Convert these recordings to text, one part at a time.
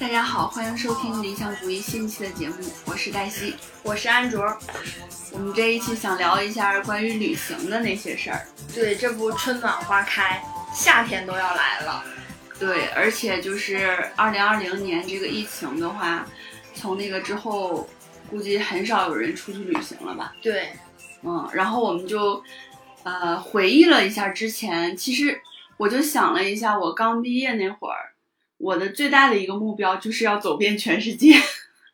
大家好，欢迎收听理想主义新一期的节目，我是黛西，我是安卓。我们这一期想聊一下关于旅行的那些事儿。对，这不春暖花开，夏天都要来了。对，而且就是2020年这个疫情的话，从那个之后，估计很少有人出去旅行了吧？对，然后我们就回忆了一下之前，其实我就想了一下，我刚毕业那会儿。我的最大的一个目标就是要走遍全世界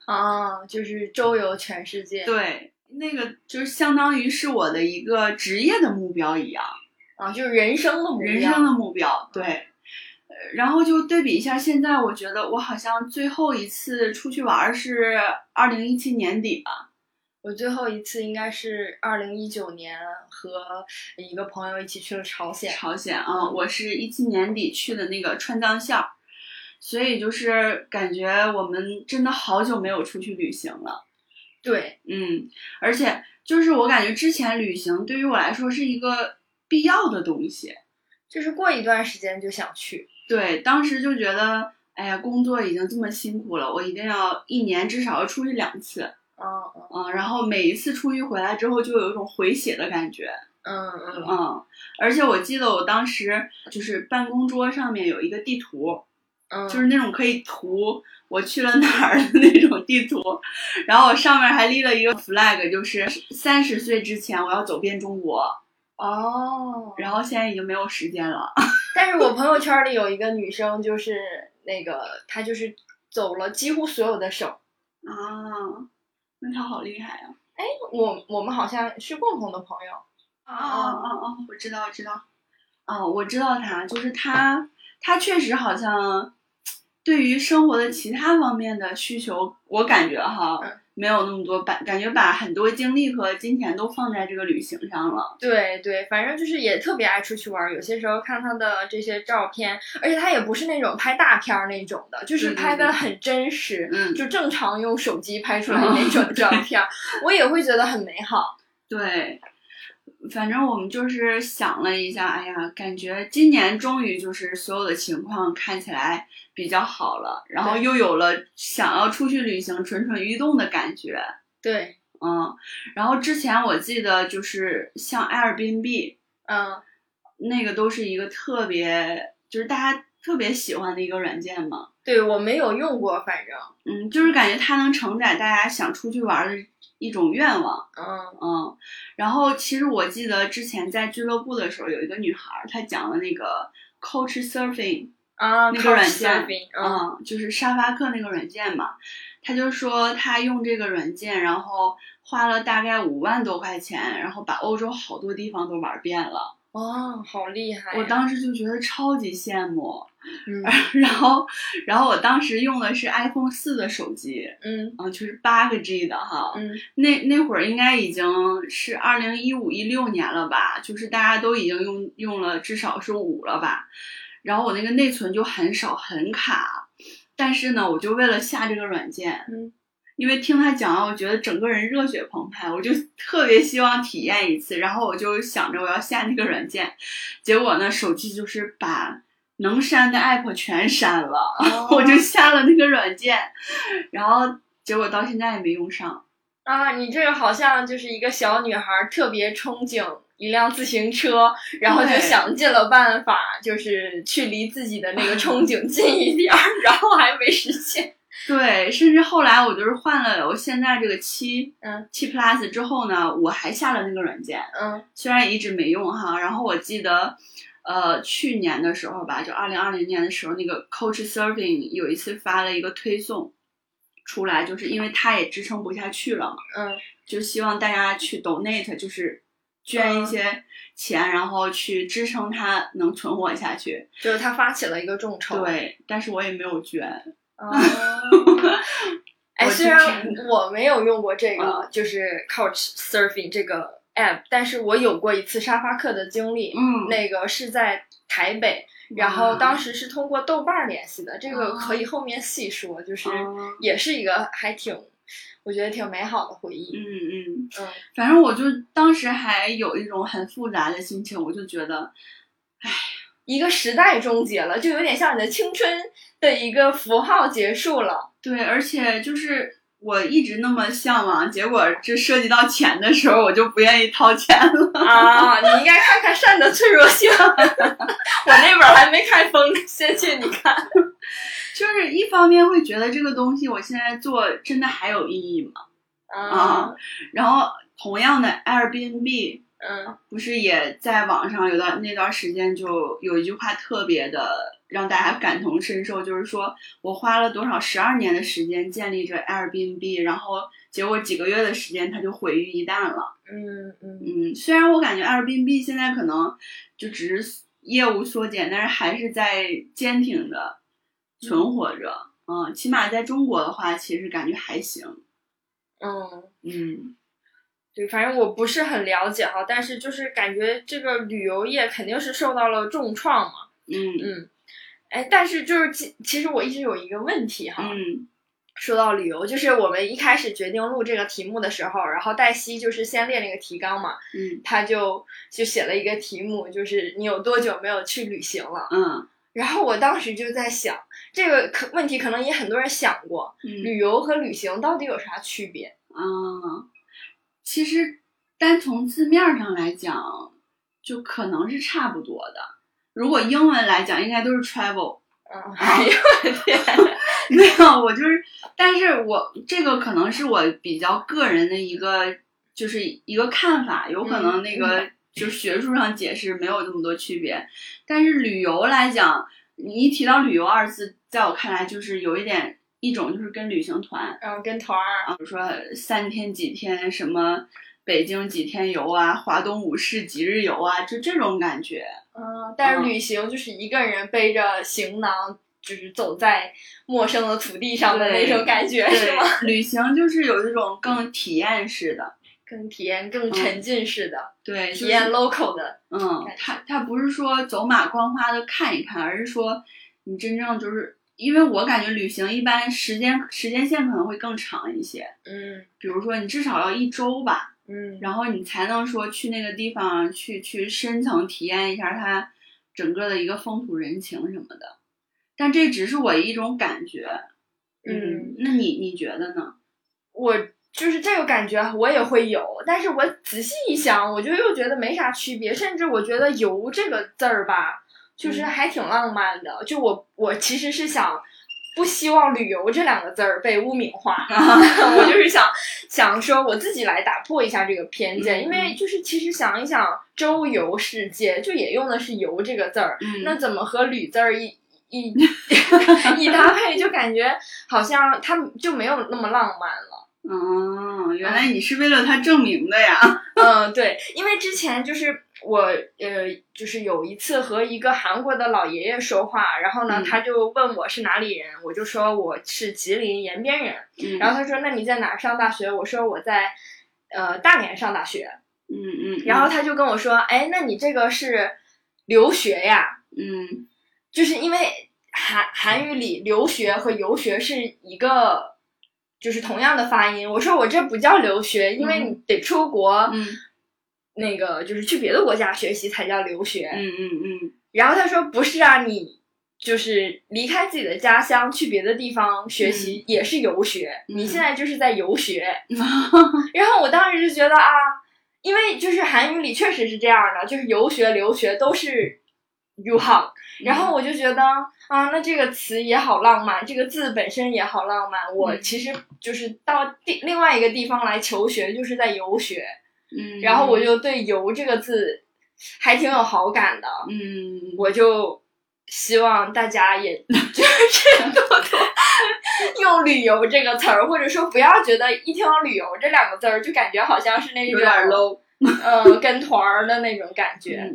啊，就是周游全世界。对，那个就是相当于是我的一个职业的目标一样啊，就是人生的目标。对，然后就对比一下现在，我觉得我好像最后一次出去玩是2017年底吧。我最后一次应该是2019年和一个朋友一起去了朝鲜啊，我是17年底去的那个川藏线。所以就是感觉我们真的好久没有出去旅行了。对，而且就是我感觉之前旅行对于我来说是一个必要的东西，就是过一段时间就想去。对，当时就觉得哎呀，工作已经这么辛苦了，我一定要一年至少要出去2次。然后每一次出去回来之后就有一种回血的感觉。而且我记得我当时就是办公桌上面有一个地图，就是那种可以涂我去了哪儿的那种地图，然后我上面还立了一个 flag， 就是30岁之前我要走遍中国。然后现在已经没有时间了。但是我朋友圈里有一个女生，就是那个她就是走了几乎所有的省啊，那她好厉害啊！哎，我们好像是共同的朋友。我知道，我知道她，就是她确实好像对于生活的其他方面的需求，我感觉没有那么多，感觉把很多精力和金钱都放在这个旅行上了。对，反正就是也特别爱出去玩，有些时候看她的这些照片，而且她也不是那种拍大片那种的，就是拍的很真实，就正常用手机拍出来那种照片，我也会觉得很美好。对。反正我们就是想了一下，哎呀，感觉今年终于就是所有的情况看起来比较好了，然后又有了想要出去旅行蠢蠢欲动的感觉。对，然后之前我记得就是像 Airbnb， 那个都是一个特别就是大家特别喜欢的一个软件嘛。对，我没有用过，反正就是感觉它能承载大家想出去玩的一种愿望。然后其实我记得之前在俱乐部的时候，有一个女孩她讲了那个 Couchsurfing 那个软件，就是沙发客那个软件嘛。她就说她用这个软件，然后花了大概5万多块钱，然后把欧洲好多地方都玩遍了。好厉害啊！我当时就觉得超级羡慕。然后我当时用的是 iPhone 4的手机，就是8G 的哈。那会儿应该已经是2015-16年了吧，就是大家都已经用了至少是5了吧。然后我那个内存就很少很卡，但是呢，我就为了下这个软件，因为听他讲，我觉得整个人热血澎湃，我就特别希望体验一次。然后我就想着我要下那个软件，结果呢，手机就是把能删的 app 全删了。我就下了那个软件，然后结果到现在也没用上。你这个好像就是一个小女孩特别憧憬一辆自行车，然后就想尽了办法，就是去离自己的那个憧憬近一点，然后还没实现。对，甚至后来我就是换了我现在这个7 Plus 之后呢，我还下了那个软件，虽然一直没用哈。然后我记得去年的时候吧，就2020年的时候，那个 Couchsurfing 有一次发了一个推送出来，就是因为它也支撑不下去了嘛，就希望大家去 donate， 就是捐一些钱，然后去支撑它能存活下去。就是它发起了一个众筹。对，但是我也没有捐。虽然我没有用过这个，就是 Couchsurfing 这个app， 但是我有过一次沙发客的经历，那个是在台北，然后当时是通过豆瓣联系的，这个可以后面细说，就是也是一个还挺，我觉得挺美好的回忆。反正我就当时还有一种很复杂的心情，我就觉得，哎，一个时代终结了，就有点像你的青春的一个符号结束了。对，而且就是我一直那么向往，结果这涉及到钱的时候我就不愿意掏钱了啊！你应该看看《善的脆弱性》我那本还没看封，先去你看。就是一方面会觉得这个东西我现在做真的还有意义吗？啊，然后同样的 Airbnb 不是也在网上有的那段时间就有一句话特别的让大家感同身受，就是说我花了多少12年的时间建立着 Airbnb， 然后结果几个月的时间它就毁于一旦了。虽然我感觉 Airbnb 现在可能就只是业务缩减，但是还是在坚挺的存活着。起码在中国的话其实感觉还行。对，反正我不是很了解哈，但是就是感觉这个旅游业肯定是受到了重创嘛。但是就是其实我一直有一个问题哈，说到旅游，就是我们一开始决定录这个题目的时候，然后黛西就是先列那个提纲嘛，他就写了一个题目，就是你有多久没有去旅行了？然后我当时就在想，这个问题可能也很多人想过，旅游和旅行到底有啥区别？其实单从字面上来讲，就可能是差不多的。如果英文来讲应该都是 travel。没有，我就是，但是我这个可能是我比较个人的一个，就是一个看法，有可能那个就学术上解释没有这么多区别。但是旅游来讲，你一提到旅游二字，在我看来就是有一点，一种就是跟旅行团，跟团比如说3天几天什么。北京几天游啊，华东5市几日游啊，就这种感觉。但是旅行就是一个人背着行囊，就是走在陌生的土地上的那种感觉，是吗？旅行就是有这种更体验式的，更沉浸式的，对，体验 local 的。它不是说走马观花的看一看，而是说你真正就是。因为我感觉旅行一般时间线可能会更长一些，比如说你至少要1周吧，然后你才能说去那个地方去深层体验一下它整个的一个风土人情什么的，但这只是我一种感觉，那你觉得呢？我就是这个感觉我也会有，但是我仔细一想，我就又觉得没啥区别，甚至我觉得游这个字儿吧。就是还挺浪漫的，就我其实是想不希望旅游这两个字儿被污名化，我就是想说我自己来打破一下这个偏见，因为就是其实想一想周游世界就也用的是游这个字儿，那怎么和旅字儿一搭配，就感觉好像它就没有那么浪漫了。原来你是为了它证明的呀。对，因为之前就是我就是有一次和一个韩国的老爷爷说话，然后呢他就问我是哪里人，我就说我是吉林延边人，然后他说那你在哪儿上大学，我说我在大连上大学，然后他就跟我说，哎，那你这个是留学呀？就是因为韩语里留学和游学是一个就是同样的发音，我说我这不叫留学，因为你得出国，那个就是去别的国家学习才叫留学。然后他说不是啊，你就是离开自己的家乡去别的地方学习也是游学，你现在就是在游学。然后我当时就觉得啊，因为就是韩语里确实是这样的，就是游学留学都是 yuhang， 然后我就觉得。那这个词也好浪漫，这个字本身也好浪漫，我其实就是到另外一个地方来求学就是在游学，然后我就对游这个字还挺有好感的，我就希望大家也就是多用旅游这个词儿，或者说不要觉得一听到旅游这两个字儿就感觉好像是那种有点 low 跟团儿的那种感觉。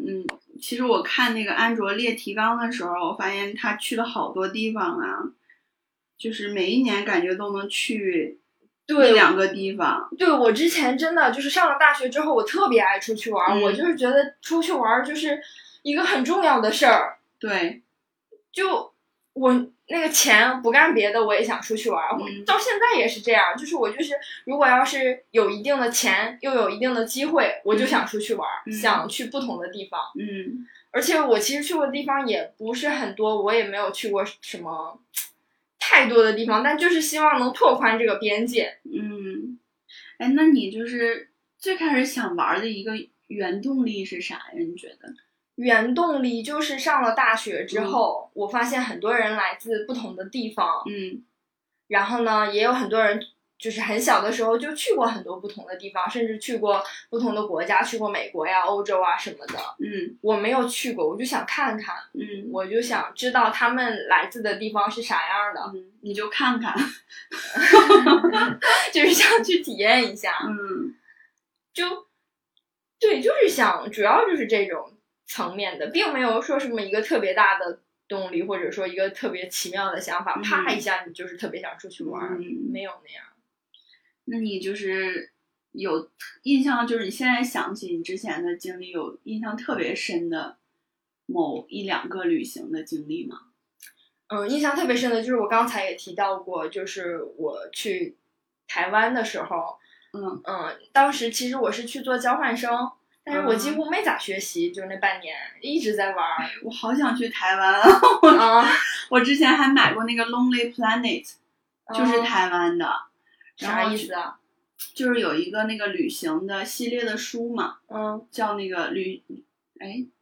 其实我看那个安卓列提纲的时候，我发现他去了好多地方啊，就是每一年感觉都能去一两个地方。对，我之前真的就是上了大学之后，我特别爱出去玩，我就是觉得出去玩就是一个很重要的事儿。对，就我那个钱不干别的我也想出去玩，我到现在也是这样，就是我就是如果要是有一定的钱又有一定的机会，我就想出去玩，想去不同的地方。嗯，而且我其实去过的地方也不是很多，我也没有去过什么太多的地方，但就是希望能拓宽这个边界。嗯，哎，那你就是最开始想玩的一个原动力是啥呀？你觉得？原动力就是上了大学之后，我发现很多人来自不同的地方，然后呢，也有很多人就是很小的时候就去过很多不同的地方，甚至去过不同的国家，去过美国呀、欧洲啊什么的，我没有去过，我就想看看，我就想知道他们来自的地方是啥样的，你就看看，就是想去体验一下，就，对，就是想，主要就是这种层面的，并没有说什么一个特别大的动力，或者说一个特别奇妙的想法，啪一下你就是特别想出去玩，没有那样。那你就是有印象，就是你现在想起你之前的经历，有印象特别深的某一两个旅行的经历吗？印象特别深的就是我刚才也提到过，就是我去台湾的时候，当时其实我是去做交换生。但是我几乎没咋学习，就那半年一直在玩。我好想去台湾啊！我之前还买过那个 Lonely Planet， 就是台湾的。啥意思啊？就是有一个那个旅行的系列的书嘛，叫那个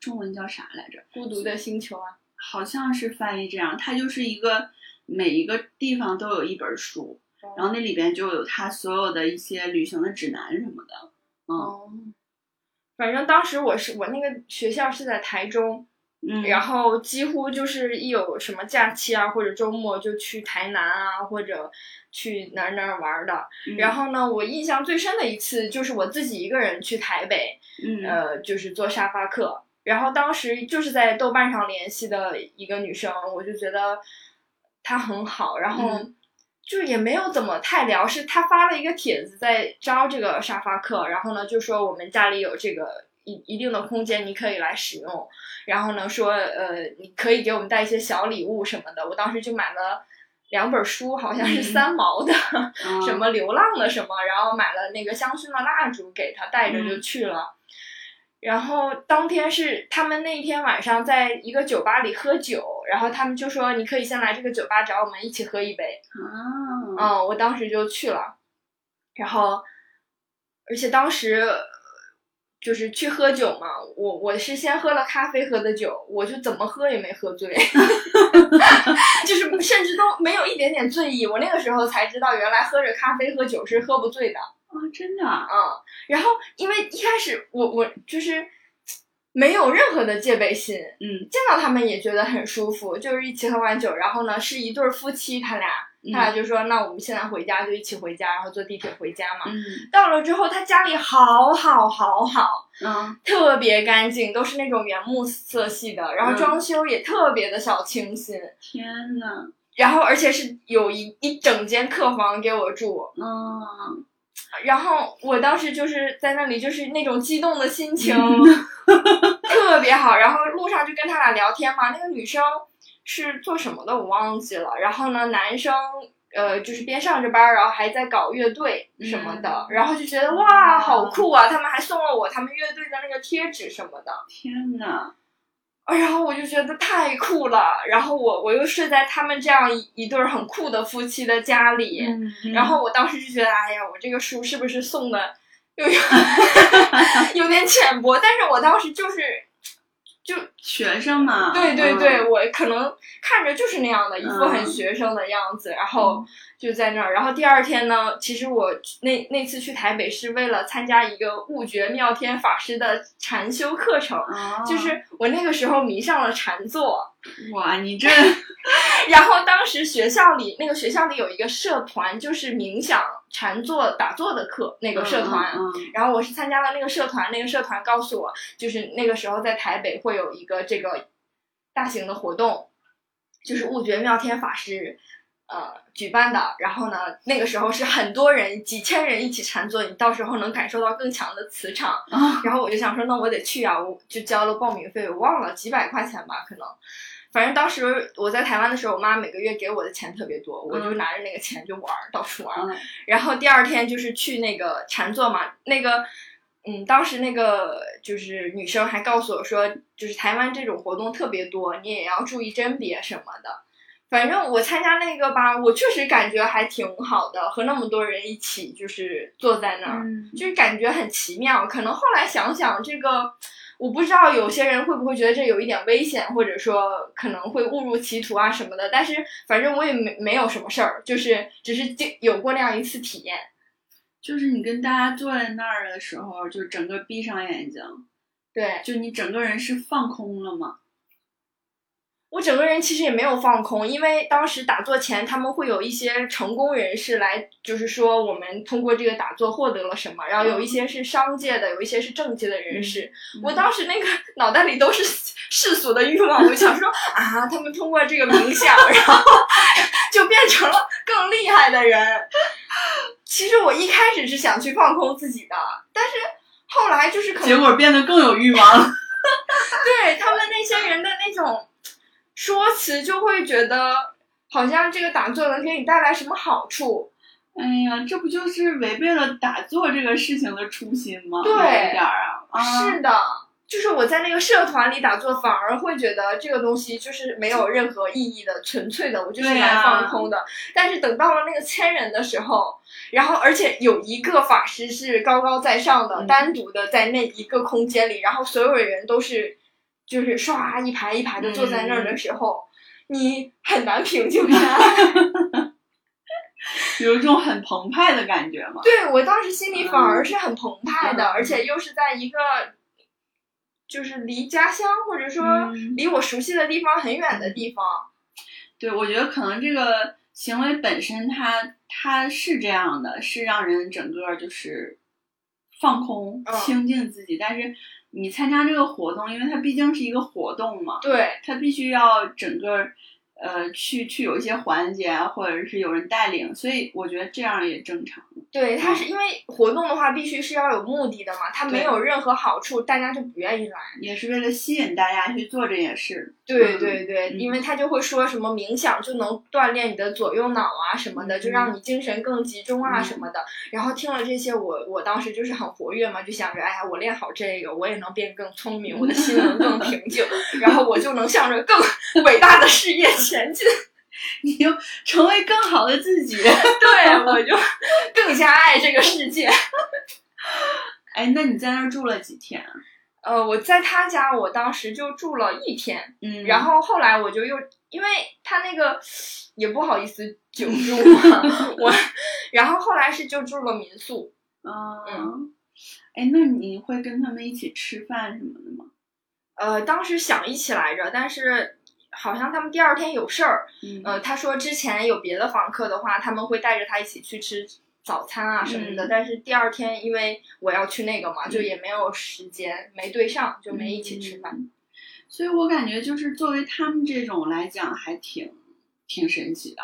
中文叫啥来着？孤独的星球啊，好像是翻译这样。它就是一个每一个地方都有一本书，然后那里边就有它所有的一些旅行的指南什么的。反正当时我那个学校是在台中，然后几乎就是一有什么假期啊或者周末就去台南啊或者去哪儿哪儿玩的。然后呢，我印象最深的一次就是我自己一个人去台北，就是做沙发客。然后当时就是在豆瓣上联系的一个女生，我就觉得她很好，然后就也没有怎么太聊，是他发了一个帖子在招这个沙发客，然后呢就说我们家里有这个一定的空间，你可以来使用，然后呢说你可以给我们带一些小礼物什么的。我当时就买了2本书，好像是3毛的，什么流浪的什么，然后买了那个香薰的蜡烛给他带着就去了。然后当天是他们那一天晚上在一个酒吧里喝酒，然后他们就说你可以先来这个酒吧找我们一起喝一杯。我当时就去了，然后而且当时就是去喝酒嘛，我是先喝了咖啡喝的酒，我就怎么喝也没喝醉，就是甚至都没有一点点醉意。我那个时候才知道原来喝着咖啡喝酒是喝不醉的。真的然后因为一开始我就是没有任何的戒备心，见到他们也觉得很舒服，就是一起喝完酒，然后呢是一对夫妻，他俩就说那我们现在回家，就一起回家，然后坐地铁回家嘛。到了之后他家里好，特别干净，都是那种原木色系的，然后装修也特别的小清新。天哪！然后而且是有一整间客房给我住。然后我当时就是在那里，就是那种激动的心情特别好。然后路上就跟他俩聊天嘛，那个女生是做什么的我忘记了，然后呢男生就是边上着班然后还在搞乐队什么的，然后就觉得哇好酷啊，他们还送了我他们乐队的那个贴纸什么的。天哪！然后我就觉得太酷了，然后我又睡在他们这样一对很酷的夫妻的家里，然后我当时就觉得哎呀我这个书是不是送的有点浅薄，但是我当时就学生嘛，对，我可能看着就是那样的一副很学生的样子，然后就在那儿。然后第二天呢，其实我那次去台北是为了参加一个悟觉妙天法师的禅修课程，就是我那个时候迷上了禅坐。哇，你这然后当时学校里有一个社团，就是冥想禅坐打坐的课，那个社团，然后我是参加了那个社团，那个社团告诉我就是那个时候在台北会有一个这个大型的活动，就是悟觉妙天法师举办的，然后呢那个时候是很多人几千人一起禅坐，你到时候能感受到更强的磁场，然后我就想说那我得去啊，我就交了报名费，我忘了几百块钱吧可能，反正当时我在台湾的时候，我妈每个月给我的钱特别多，我就拿着那个钱就玩，到处玩。然后第二天就是去那个禅坐嘛，那个当时那个就是女生还告诉我说，就是台湾这种活动特别多，你也要注意甄别什么的。反正我参加那个吧，我确实感觉还挺好的，和那么多人一起就是坐在那儿，就是感觉很奇妙。可能后来想想这个，我不知道有些人会不会觉得这有一点危险，或者说可能会误入歧途啊什么的，但是反正我也没有什么事儿，就是只是有过那样一次体验。就是你跟大家坐在那儿的时候，就整个闭上眼睛，对，就你整个人是放空了吗？我整个人其实也没有放空，因为当时打坐前他们会有一些成功人士来，就是说我们通过这个打坐获得了什么，然后有一些是商界的，有一些是政界的人士。我当时那个脑袋里都是世俗的欲望，我想说啊，他们通过这个冥想，然后就变成了更厉害的人。其实我一开始是想去放空自己的，但是后来就是可能结果变得更有欲望。对，他们那些人的那种说辞就会觉得好像这个打坐能给你带来什么好处。哎呀，这不就是违背了打坐这个事情的初心吗？对，有点啊，是的，就是我在那个社团里打坐反而会觉得这个东西就是没有任何意义的，纯粹的，我就是来放空的。但是等到了那个千人的时候，然后而且有一个法师是高高在上的，单独的在那一个空间里，然后所有人都是就是刷一排一排的坐在那儿的时候，你很难平静下来，有一种很澎湃的感觉嘛。对，我当时心里反而是很澎湃的，而且又是在一个就是离家乡或者说离我熟悉的地方很远的地方。对，我觉得可能这个行为本身它是这样的，是让人整个就是放空清静自己，但是你参加这个活动，因为它毕竟是一个活动嘛，对，它必须要整个去有一些环节啊，或者是有人带领，所以我觉得这样也正常。对，它是因为活动的话必须是要有目的的嘛，它没有任何好处大家就不愿意来，也是为了吸引大家去做这件事。对对对，因为他就会说什么冥想就能锻炼你的左右脑啊什么的，就让你精神更集中啊什么的。然后听了这些，我当时就是很活跃嘛，就想着哎呀，我练好这个我也能变更聪明，我的心能更平静，然后我就能向着更伟大的事业前进。你就成为更好的自己。对，我就更加爱这个世界。哎，那你在那儿住了几天啊？我在他家，我当时就住了一天，然后后来我就又，因为他那个也不好意思久住嘛，然后后来是就住了民宿。哎，那你会跟他们一起吃饭什么的吗？当时想一起来着，但是好像他们第二天有事儿。他说之前有别的房客的话，他们会带着他一起去吃早餐啊什么的，但是第二天因为我要去那个嘛，就也没有时间，没对上，就没一起吃饭。所以我感觉就是作为他们这种来讲还挺神奇的。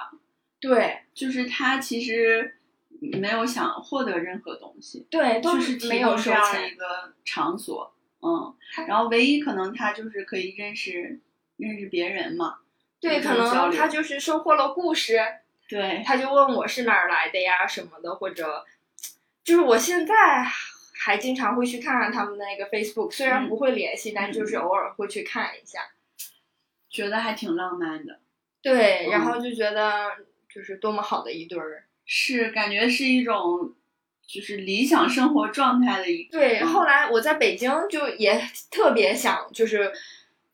对，就是他其实没有想获得任何东西，对，都是没有这样一个场所。然后唯一可能他就是可以认识别人嘛。对，可能他就是收获了故事。对，他就问我是哪儿来的呀什么的，或者就是我现在还经常会去看看他们的那个 Facebook， 虽然不会联系，但就是偶尔会去看一下，觉得还挺浪漫的。对，然后就觉得就是多么好的一对儿，是感觉是一种就是理想生活状态的一个。对，后来我在北京就也特别想就是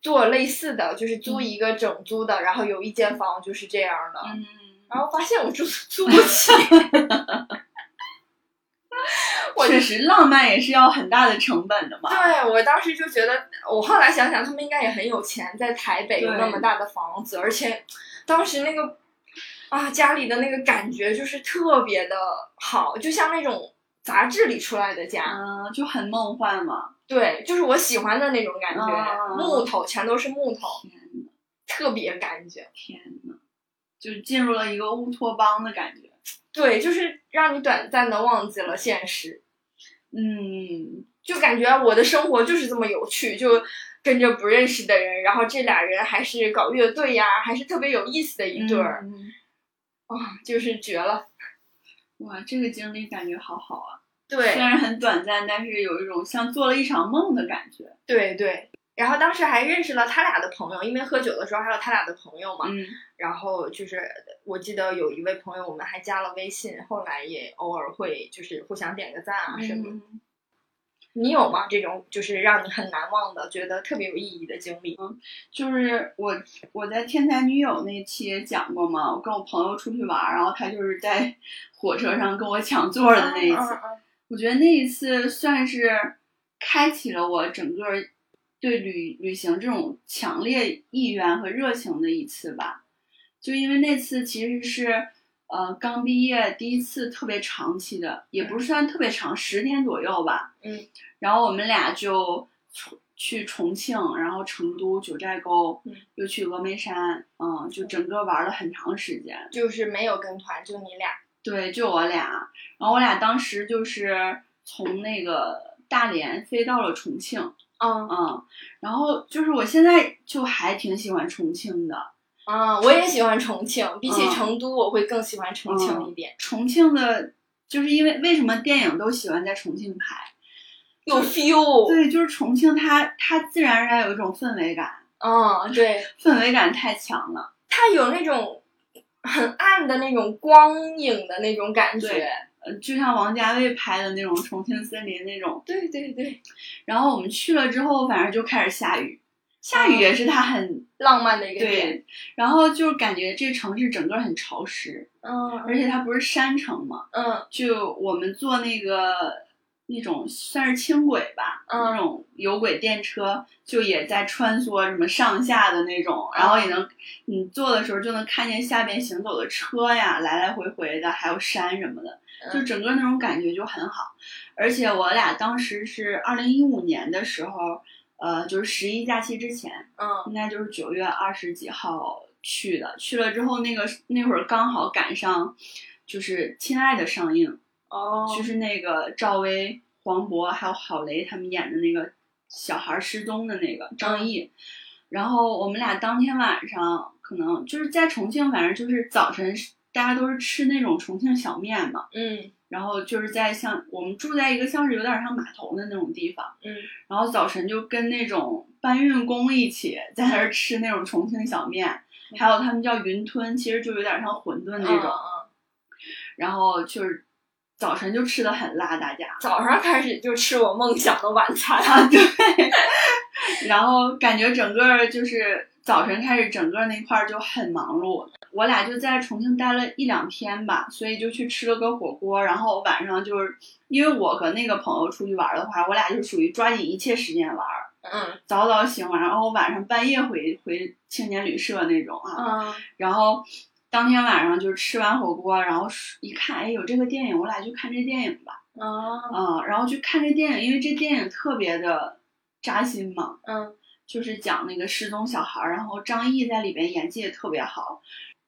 做类似的，就是租一个整租的，然后有一间房就是这样的。然后发现我住不起。确实浪漫也是要很大的成本的嘛。对，我当时就觉得，我后来想想他们应该也很有钱，在台北有那么大的房子，而且当时那个家里的那个感觉就是特别的好，就像那种杂志里出来的家，就很梦幻嘛。对，就是我喜欢的那种感觉，木头，全都是木头，天哪，特别感觉，天哪，就进入了一个乌托邦的感觉。对，就是让你短暂的忘记了现实。就感觉我的生活就是这么有趣，就跟着不认识的人，然后这俩人还是搞乐队呀，还是特别有意思的一对儿，哇、哦，就是绝了！哇，这个经历感觉好好啊。对，虽然很短暂，但是有一种像做了一场梦的感觉。对对。然后当时还认识了他俩的朋友，因为喝酒的时候还有他俩的朋友嘛。然后就是我记得有一位朋友，我们还加了微信，后来也偶尔会就是互相点个赞啊什么。你有吗？这种就是让你很难忘的，觉得特别有意义的经历？就是我在天才女友那期也讲过嘛，我跟我朋友出去玩，然后他就是在火车上跟我抢座的那一次。我觉得那一次算是开启了我整个对旅行这种强烈意愿和热情的一次吧，就因为那次其实是刚毕业第一次特别长期的，也不是算特别长，10天左右吧。然后我们俩就去重庆，然后成都、九寨沟，又去峨眉山，就整个玩了很长时间。就是没有跟团，就你俩？对，就我俩。然后我俩当时就是从那个大连飞到了重庆。然后就是我现在就还挺喜欢重庆的。我也喜欢重庆，比起成都我会更喜欢重庆一点。重庆的就是因为什么电影都喜欢在重庆拍，有 feel。对，就是重庆它自然而然有一种氛围感。对，氛围感太强了，它有那种很暗的那种光影的那种感觉。就像王家卫拍的那种重庆森林那种。对对对。然后我们去了之后反正就开始下雨，下雨也是它很浪漫的一个点。对，然后就感觉这城市整个很潮湿，而且它不是山城嘛，就我们坐那种算是轻轨吧，那种有轨电车，就也在穿梭什么上下的那种，然后也能你坐的时候就能看见下边行走的车呀，来来回回的，还有山什么的，就整个那种感觉就很好。而且我俩当时是2015年的时候，就是11假期之前，应该就是9月20几号去的。去了之后那会儿刚好赶上就是亲爱的上映。就是那个赵薇、黄渤还有郝蕾他们演的那个小孩失踪的那个张译，然后我们俩当天晚上可能就是在重庆，反正就是早晨大家都是吃那种重庆小面嘛，然后就是在像我们住在一个像是有点像码头的那种地方，然后早晨就跟那种搬运工一起在那儿吃那种重庆小面，还有他们叫云吞，其实就有点像馄饨那种，然后就是。早晨就吃得很辣，大家早上开始就吃我梦想的晚餐啊，对。然后感觉整个就是早晨开始，整个那块就很忙碌。我俩就在重庆待了1-2天吧，所以就去吃了个火锅。然后晚上就是因为我和那个朋友出去玩的话，我俩就属于抓紧一切时间玩，早早醒完，然后晚上半夜回青年旅社那种啊，然后。当天晚上就是吃完火锅，然后一看，哎，有这个电影，我俩去看这电影吧。然后去看这电影，因为这电影特别的扎心嘛。就是讲那个失踪小孩，然后张译在里边演技也特别好。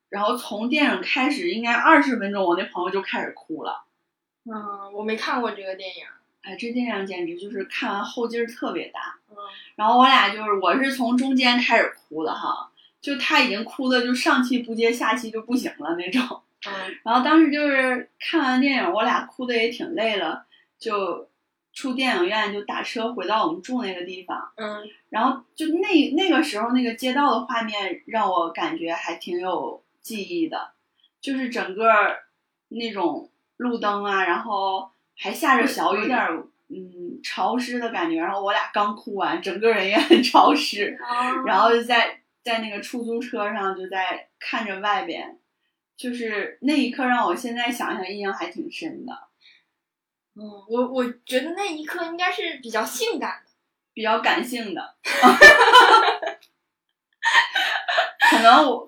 然后从电影开始，应该20分钟，我那朋友就开始哭了。我没看过这个电影。哎，这电影简直就是看完后劲儿特别大。然后我俩就是，我是从中间开始哭的哈。就他已经哭的就上气不接下气就不行了那种，然后当时就是看完电影，我俩哭的也挺累了，就出电影院就打车回到我们住那个地方，然后就那个时候那个街道的画面让我感觉还挺有记忆的，就是整个那种路灯啊，然后还下着小雨，有点潮湿的感觉，然后我俩刚哭完，整个人也很潮湿，然后就在那个出租车上就在看着外边，就是那一刻让我现在想想印象还挺深的。我觉得那一刻应该是比较性感的，比较感性的。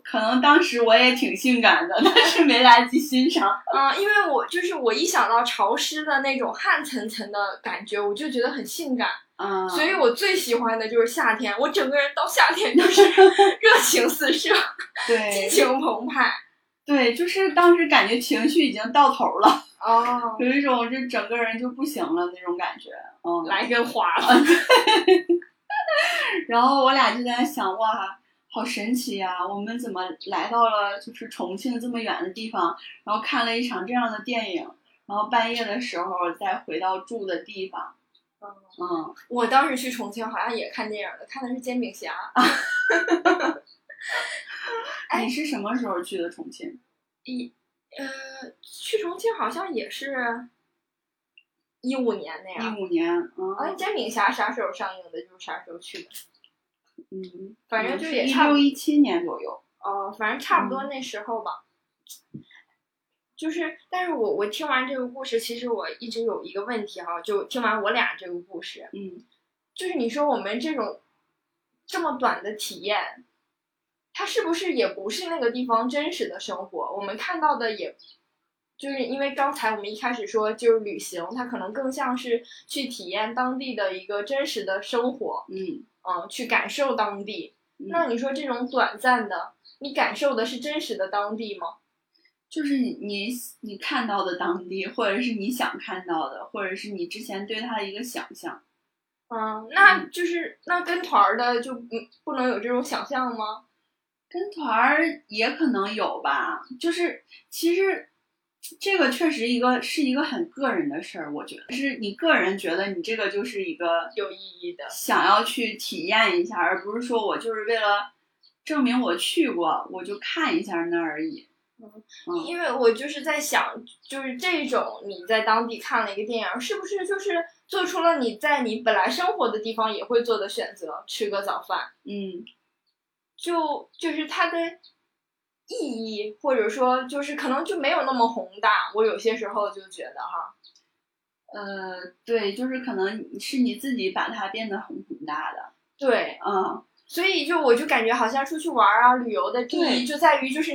可能当时我也挺性感的，但是没来及欣赏。因为我一想到潮湿的那种汗涔涔的感觉，我就觉得很性感。所以我最喜欢的就是夏天，我整个人到夏天就是热情四射，对，激情澎湃。对，就是当时感觉情绪已经到头了，哦，有一种就整个人就不行了那种感觉，嗯，来根花了。然后我俩就在想，哇，好神奇啊！我们怎么来到了就是重庆这么远的地方，然后看了一场这样的电影，然后半夜的时候再回到住的地方。嗯，我当时去重庆好像也看电影的，看的是《煎饼侠》。哎，你是什么时候去的重庆？去重庆好像也是15年那样。15年，嗯。哎，煎饼侠啥时候上映的？就是啥时候去的？嗯，反正就也差不多16、17年左右。哦，反正差不多那时候吧。嗯，就是，但是我听完这个故事，其实我一直有一个问题哈，就听完我俩这个故事，嗯，就是你说我们这种这么短的体验，它是不是也不是那个地方真实的生活？我们看到的也，就是因为刚才我们一开始说，就是旅行，它可能更像是去体验当地的一个真实的生活，嗯，去感受当地。嗯，那你说这种短暂的，你感受的是真实的当地吗？就是你看到的当地，或者是你想看到的，或者是你之前对它的一个想象。嗯，那就是那跟团的就不能有这种想象吗？跟团也可能有吧，就是其实这个确实是一个很个人的事儿，我觉得是你个人觉得你这个就是一个有意义的，想要去体验一下，而不是说我就是为了证明我去过，我就看一下那而已。嗯，因为我就是在想，就是这种你在当地看了一个电影，是不是就是做出了你在你本来生活的地方也会做的选择，吃个早饭，嗯，就是它的意义，或者说就是可能就没有那么宏大。我有些时候就觉得哈，对，就是可能是你自己把它变得很宏大的，对，嗯。所以我就感觉好像出去玩啊旅游的意义就在于就是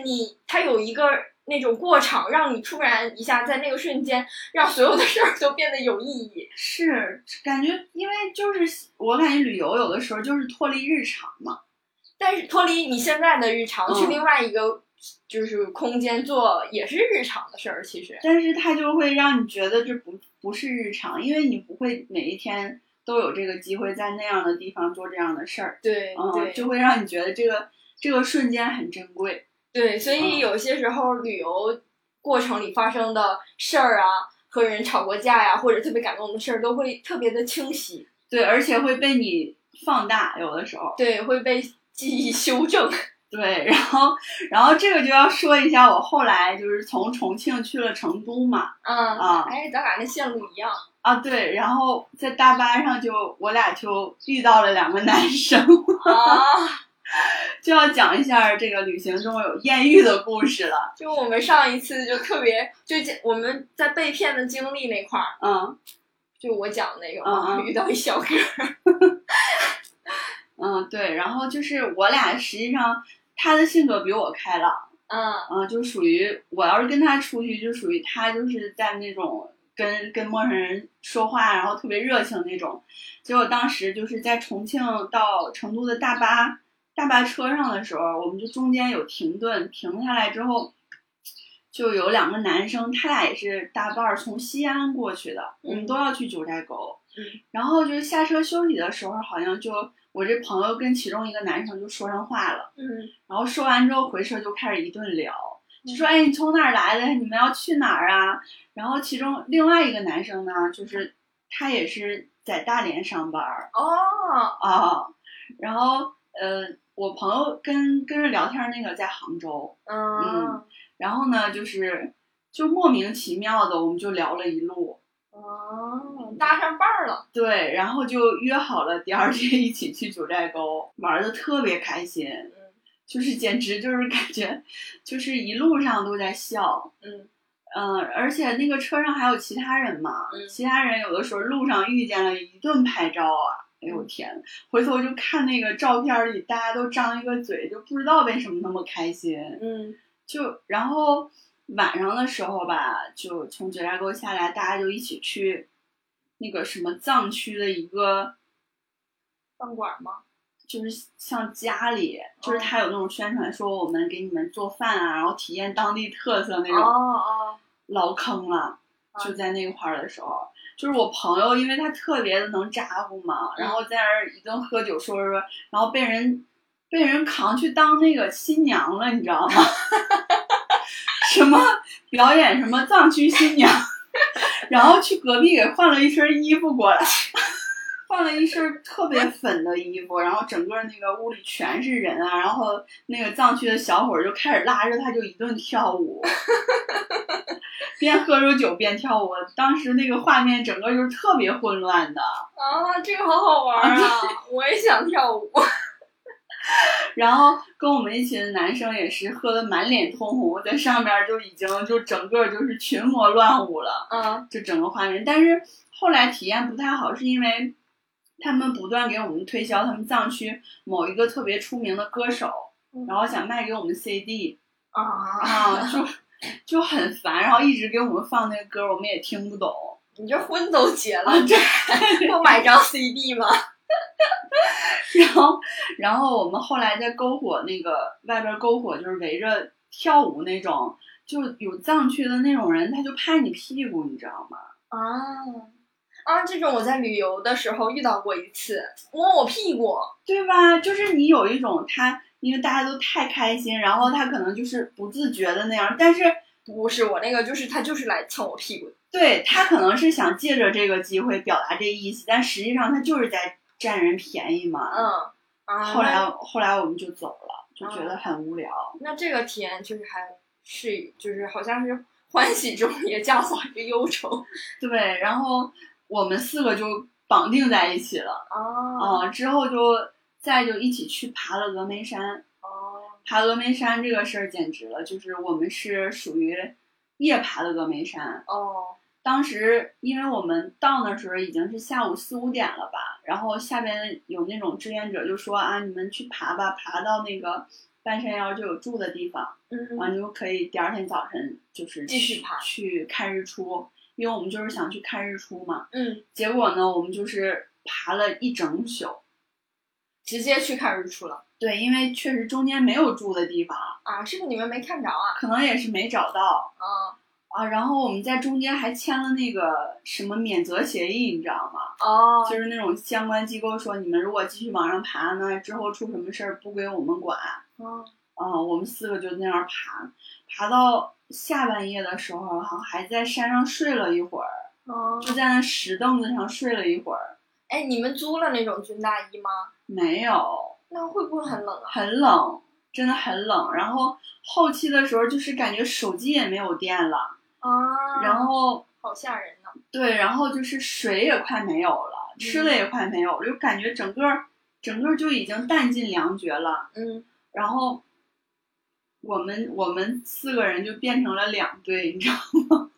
它有一个那种过场，让你突然一下在那个瞬间让所有的事儿都变得有意义。是感觉，因为就是我感觉旅游有的时候就是脱离日常嘛，但是脱离你现在的日常，去另外一个就是空间做也是日常的事儿，其实但是它就会让你觉得这不是日常，因为你不会每一天都有这个机会在那样的地方做这样的事儿，对，对，就会让你觉得这个瞬间很珍贵。对，所以有些时候旅游过程里发生的事儿啊，和人吵过架呀，或者特别感动的事儿，都会特别的清晰。对，而且会被你放大，有的时候。对，会被记忆修正。对，然后这个就要说一下，我后来就是从重庆去了成都嘛，哎，咱俩那线路一样啊，对，然后在大巴上我俩就遇到了两个男生，就要讲一下这个旅行中有艳遇的故事了。就我们上一次就特别我们在被骗的经历那块儿，就我讲那个，遇到一小哥。对，然后就是我俩实际上他的性格比我开朗，就属于我要是跟他出去，就属于他就是在那种跟陌生人说话，然后特别热情那种。结果当时就是在重庆到成都的大巴车上的时候，我们就中间有停顿，停下来之后就有两个男生，他俩也是大伴儿从西安过去的，我们都要去九寨沟，然后就下车休息的时候，好像就我这朋友跟其中一个男生就说上话了，然后说完之后回车就开始一顿聊，就说哎，你从哪儿来的？你们要去哪儿啊？然后其中另外一个男生呢，就是他也是在大连上班然后我朋友跟着聊天那个在杭州，然后呢就莫名其妙的我们就聊了一路。搭上伴儿了。对，然后就约好了第二天一起去九寨沟，玩的特别开心，就是简直就是感觉就是一路上都在笑，而且那个车上还有其他人嘛，其他人有的时候路上遇见了一顿拍照啊，哎呦天，回头就看那个照片里大家都张一个嘴，就不知道为什么那么开心，然后晚上的时候吧，就从九寨沟下来，大家就一起去那个什么藏区的一个饭馆吗？就是像家里，就是他有那种宣传说我们给你们做饭啊，然后体验当地特色那种，老坑了。就在那块儿的时候，就是我朋友，因为他特别的能咋呼嘛，然后在那儿一顿喝酒说，然后被人扛去当那个新娘了，你知道吗？什么表演什么藏区新娘，然后去隔壁给换了一身衣服过来。换了一身特别粉的衣服，然后整个那个屋里全是人啊，然后那个藏区的小伙就开始拉着他就一顿跳舞，边喝着酒边跳舞，当时那个画面整个就是特别混乱的啊，这个好好玩啊，我也想跳舞。然后跟我们一起的男生也是喝得满脸通红，在上面就已经就整个就是群魔乱舞了，就整个画面。但是后来体验不太好，是因为他们不断给我们推销他们藏区某一个特别出名的歌手，然后想卖给我们 CD 就很烦，然后一直给我们放那个歌，我们也听不懂。你这婚都结了，这不买张 CD 吗？然后我们后来在篝火那个外边篝火，就是围着跳舞那种，就有藏区的那种人，他就拍你屁股，你知道吗？这种我在旅游的时候遇到过一次，摸我屁股，对吧？就是你有一种他，因为大家都太开心，然后他可能就是不自觉的那样，但是不是我那个，就是他就是来蹭我屁股，对，他可能是想借着这个机会表达这意思，但实际上他就是在占人便宜嘛。后来我们就走了，就觉得很无聊。那这个体验就是还是就是好像是欢喜中也夹杂着忧愁，对，然后。我们四个就绑定在一起了之后就一起去爬了峨眉山。爬峨眉山这个事儿简直了，就是我们是属于夜爬的峨眉山。当时因为我们到那时候已经是下午4、5点了吧，然后下边有那种志愿者就说啊，你们去爬吧，爬到那个半山腰就有住的地方，你就可以第二天早晨就是继续爬去看日出。因为我们就是想去看日出嘛，结果呢，我们就是爬了一整宿，直接去看日出了。对，因为确实中间没有住的地方啊，是不是你们没看着啊？可能也是没找到然后我们在中间还签了那个什么免责协议，你知道吗？就是那种相关机构说，你们如果继续往上爬呢，之后出什么事儿不归我们管。我们四个就在那儿爬到。下半夜的时候好像还在山上睡了一会儿，就在那石凳子上睡了一会儿。哎，你们租了那种军大衣吗？没有。那会不会很冷啊？很冷，真的很冷。然后后期的时候就是感觉手机也没有电了然后好吓人呢。对，然后就是水也快没有了，吃的也快没有了，就感觉整个就已经弹尽粮绝了。然后。我们四个人就变成了2队，你知道吗？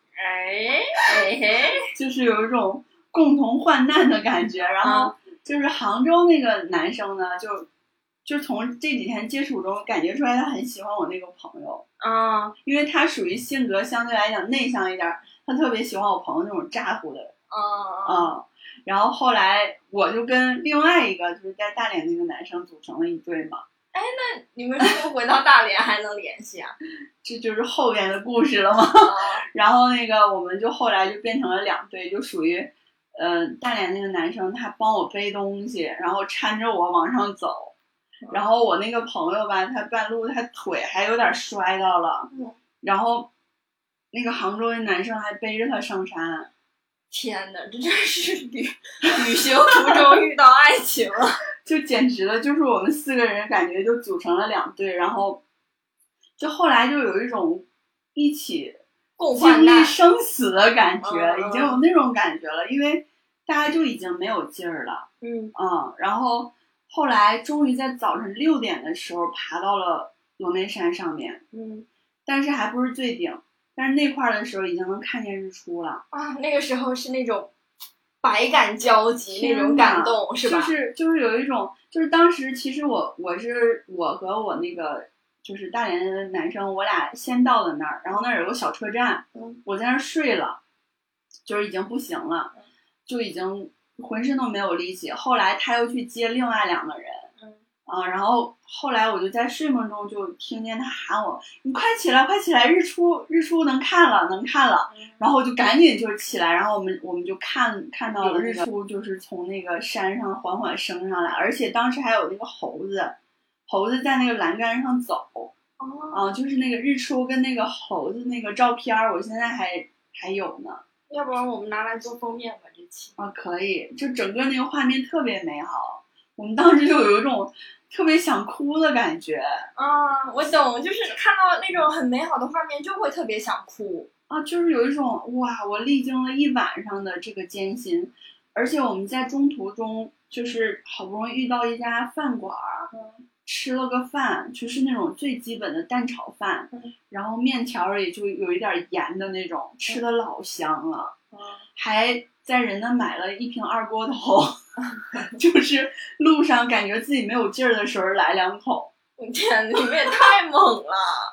就是有一种共同患难的感觉。然后就是杭州那个男生呢，就从这几天接触中感觉出来，他很喜欢我那个朋友因为他属于性格相对来讲内向一点，他特别喜欢我朋友那种咋呼的人然后后来我就跟另外一个就是在大连那个男生组成了一队嘛。哎，那你们是不是回到大连还能联系啊？这就是后边的故事了吗？然后那个我们就后来就变成了2队，就属于大连那个男生他帮我背东西，然后搀着我往上走，然后我那个朋友吧，他半路他腿还有点摔到了，然后那个杭州的男生还背着他上山。天哪，这真是旅行途中遇到爱情了。就简直了，就是我们四个人感觉就组成了2队，然后就后来就有一种一起经历生死的感觉，已经有那种感觉了，因为大家就已经没有劲儿了。然后后来终于在早晨6点的时候爬到了峨眉山上面，但是还不是最顶，但是那块的时候已经能看见日出了啊！那个时候是那种。百感交集那种感动是吧？就是有一种，就是当时其实我和我那个就是大连的男生，我俩先到了那儿，然后那儿有个小车站，我在那儿睡了，就是已经不行了，就已经浑身都没有力气。后来他又去接另外2个人，然后后来我就在睡梦中就听见他喊我，你快起来快起来，日出能看了。然后我就赶紧就起来，然后我们就看到了日出，就是从那个山上缓缓升上来，而且当时还有那个猴子在那个栏杆上走，就是那个日出跟那个猴子那个照片我现在还有呢，要不然我们拿来做封面吧这期。可以，就整个那个画面特别美好，我们当时就有一种特别想哭的感觉。我懂，就是看到那种很美好的画面就会特别想哭就是有一种哇，我历经了一晚上的这个艰辛，而且我们在中途中就是好不容易遇到一家饭馆，吃了个饭，就是那种最基本的蛋炒饭，然后面条也就有一点盐的那种，吃的老香了，还在人呢买了一瓶二锅头，就是路上感觉自己没有劲儿的时候来两口。天，你们也太猛了！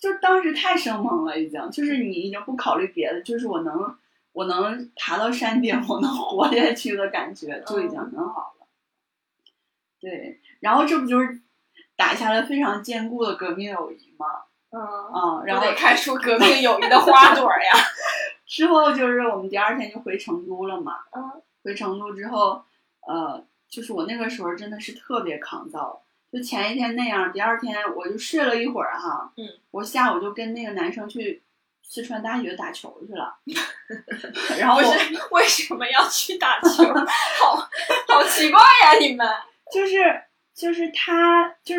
就当时太生猛了，已经就是你已经不考虑别的，就是我能爬到山顶，我能活下去的感觉就已经很好了。对。然后这不就是打下了非常坚固的革命友谊吗？然后得开出革命友谊的花朵呀。之后就是我们第二天就回成都了嘛。回成都之后，就是我那个时候真的是特别抗造，就前一天那样，第二天我就睡了一会儿哈。我下午就跟那个男生去四川大学打球去了。然后为什么要去打球？好奇怪呀，你们就是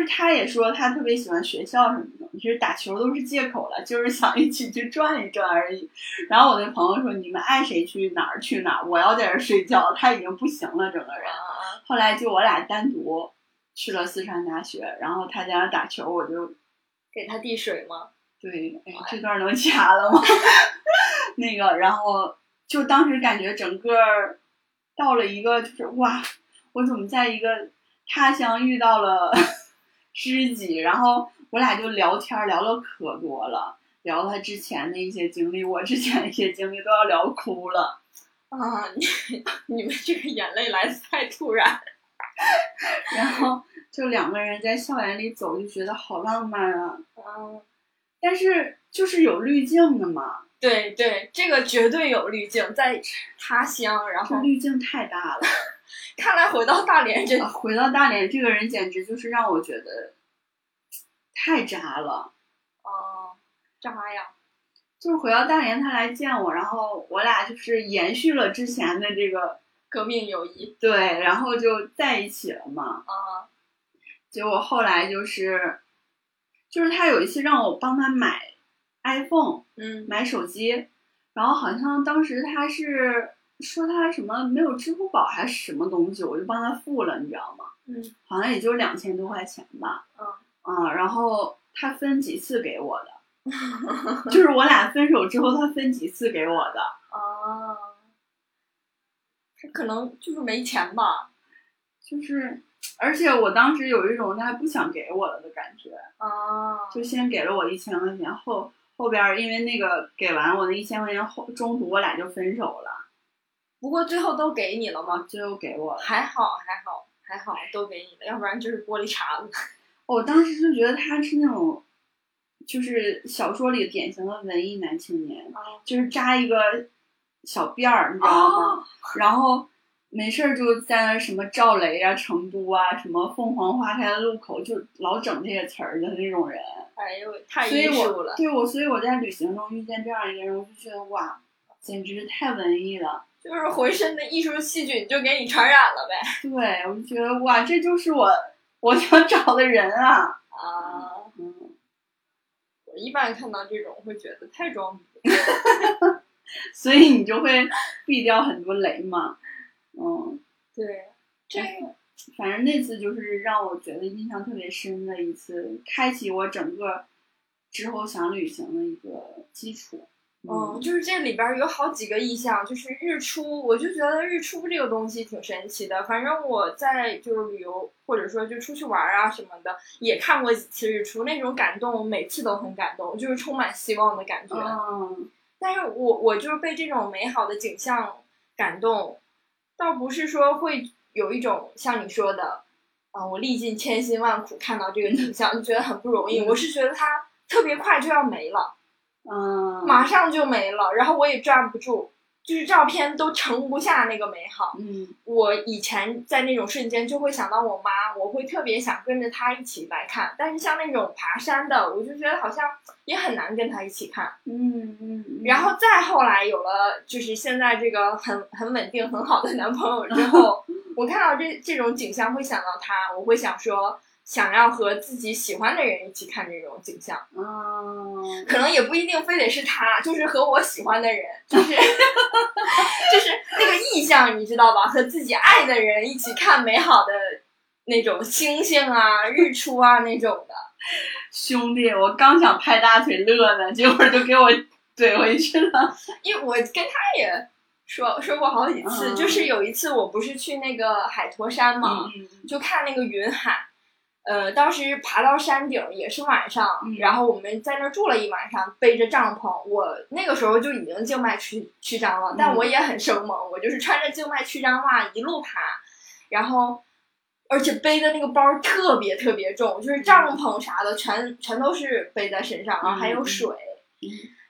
他也说他特别喜欢学校什么的，其实打球都是借口了，就是想一起去转一转而已。然后我的朋友说，你们爱谁去哪儿去哪儿，我要在这睡觉，他已经不行了整个人。后来就我俩单独去了四川大学，然后他在那打球，我就给他递水吗？对，这段能掐了吗？那个，然后就当时感觉整个到了一个就是哇，我怎么在一个他乡遇到了知己，然后我俩就聊天聊了可多了，聊他之前的一些经历，我之前的一些经历都要聊哭了。你们这个眼泪来得太突然。然后就两个人在校园里走，就觉得好浪漫啊。但是就是有滤镜的嘛。对，这个绝对有滤镜，在他乡，然后滤镜太大了。看来回到大连这个人简直就是让我觉得太渣了。渣呀，就是回到大连他来见我，然后我俩就是延续了之前的这个革命友谊。对，然后就在一起了嘛。结果后来就是他有一次让我帮他买 iPhone， 买手机，然后好像当时他是说他什么没有支付宝还是什么东西，我就帮他付了，你知道吗？好像也就2000多块钱吧。然后他分几次给我的，就是我俩分手之后他分几次给我的。他可能就是没钱吧，就是而且我当时有一种他还不想给我了的感觉。就先给了我1000块钱，后边因为那个给完我的1000块钱后，中途我俩就分手了。不过最后都给你了吗？最后给我了，还好都给你了，要不然就是玻璃碴子。我当时就觉得他是那种就是小说里典型的文艺男青年，就是扎一个小辫儿，你知道吗？然后没事就在那什么赵雷啊、成都啊、什么凤凰花开的路口，就老整这些词儿的那种人。哎呦，太艺术了。所以我在旅行中遇见这样一个人，我就觉得哇，简直太文艺了。就是浑身的艺术细菌就给你传染了呗。对，我觉得哇，这就是我想找的人啊。我一般看到这种会觉得太装逼。所以你就会避掉很多雷嘛。对，这个反正那次就是让我觉得印象特别深的一次，开启我整个之后想旅行的一个基础。就是这里边有好几个意象，就是日出，我就觉得日出这个东西挺神奇的。反正我在就是旅游或者说就出去玩啊什么的，也看过几次日出，那种感动每次都很感动，就是充满希望的感觉。但是我就是被这种美好的景象感动，倒不是说会有一种像你说的我历尽千辛万苦看到这个景象，就觉得很不容易。我是觉得它特别快就要没了，马上就没了，然后我也抓不住，就是照片都盛不下那个美好。我以前在那种瞬间就会想到我妈，我会特别想跟着她一起来看，但是像那种爬山的，我就觉得好像也很难跟她一起看。然后再后来有了就是现在这个很稳定很好的男朋友之后，我看到这种景象会想到他，我会想说想要和自己喜欢的人一起看这种景象。可能也不一定非得是他，就是和我喜欢的人，就是就是那个意象，你知道吧，和自己爱的人一起看美好的那种星星啊日出啊那种的。兄弟，我刚想拍大腿乐呢，结果就给我怼回去了。因为我跟他也说过好几次，就是有一次我不是去那个海坨山嘛，就看那个云海，当时爬到山顶也是晚上，然后我们在那住了一晚上，背着帐篷，我那个时候就已经静脉曲张了，但我也很生猛，我就是穿着静脉曲张袜一路爬，然后而且背的那个包特别特别重，就是帐篷啥的全都是背在身上，然后还有水，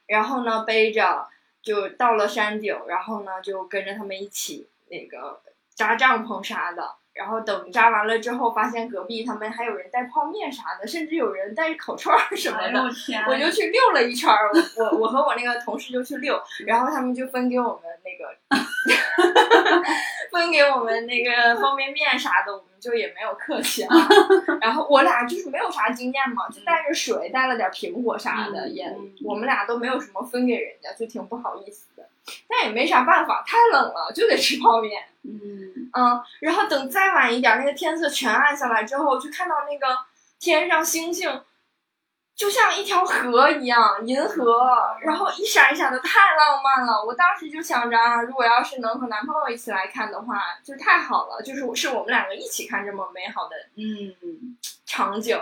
然后呢背着就到了山顶，然后呢就跟着他们一起那个扎帐篷啥的，然后等扎完了之后发现隔壁他们还有人带泡面啥的，甚至有人带烤串什么的，我就去溜了一圈，我和我那个同事就去溜，然后他们就分给我们那个分给我们那个方便面啥的，我们就也没有客气啊。然后我俩就是没有啥经验嘛，就带着水带了点苹果啥的，也我们俩都没有什么分给人家，就挺不好意思的，但也没啥办法，太冷了就得吃泡面。然后等再晚一点那个天色全暗下来之后，就看到那个天上星星就像一条河一样，银河，然后一闪一闪的，太浪漫了。我当时就想着啊，如果要是能和男朋友一起来看的话就太好了，就是我们两个一起看这么美好的场景。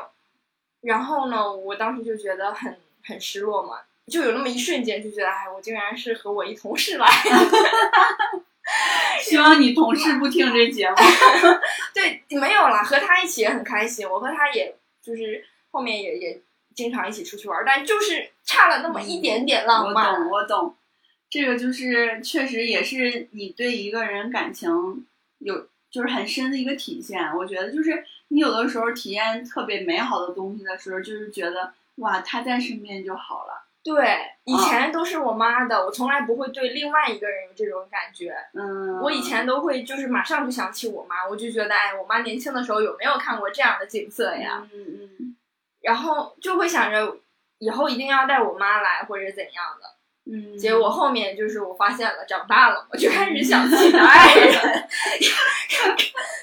然后呢我当时就觉得很失落嘛，就有那么一瞬间就觉得，哎，我竟然是和我一同事来的。希望你同事不听这节目。对，没有啦，和他一起也很开心，我和他也就是后面也经常一起出去玩，但就是差了那么一点点浪漫。我懂，这个就是确实也是你对一个人感情有就是很深的一个体现。我觉得就是你有的时候体验特别美好的东西的时候，就是觉得哇，他在身边就好了。对，以前都是我妈的，我从来不会对另外一个人有这种感觉。我以前都会就是马上就想起我妈，我就觉得，哎，我妈年轻的时候有没有看过这样的景色呀？然后就会想着以后一定要带我妈来或者怎样的。结果后面就是我发现了，长大了我就开始想自己的爱人，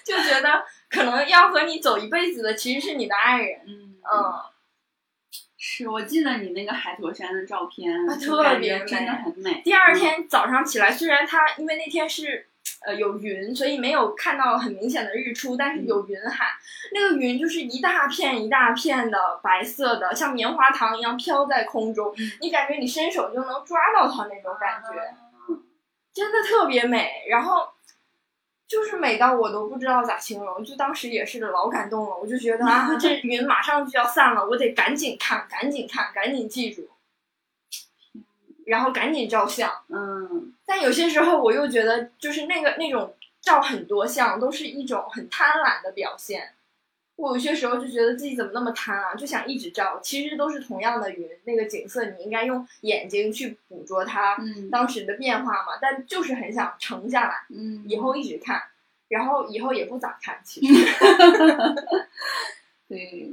就觉得可能要和你走一辈子的其实是你的爱人。是，我记得你那个海坨山的照片，特别美，真的很美。第二天早上起来，虽然它因为那天是有云，所以没有看到很明显的日出，但是有云海，那个云就是一大片一大片的白色的，像棉花糖一样飘在空中，你感觉你伸手就能抓到它那种感觉，真的特别美。然后就是美到我都不知道咋形容，就当时也是老感动了，我就觉得啊，这云马上就要散了，我得赶紧看赶紧看赶紧记住，然后赶紧照相。但有些时候我又觉得就是那种照很多相都是一种很贪婪的表现，我有些时候就觉得自己怎么那么贪啊，就想一直照，其实都是同样的云，那个景色你应该用眼睛去捕捉它当时的变化嘛，但就是很想沉下来，以后一直看，然后以后也不咋看其实。对，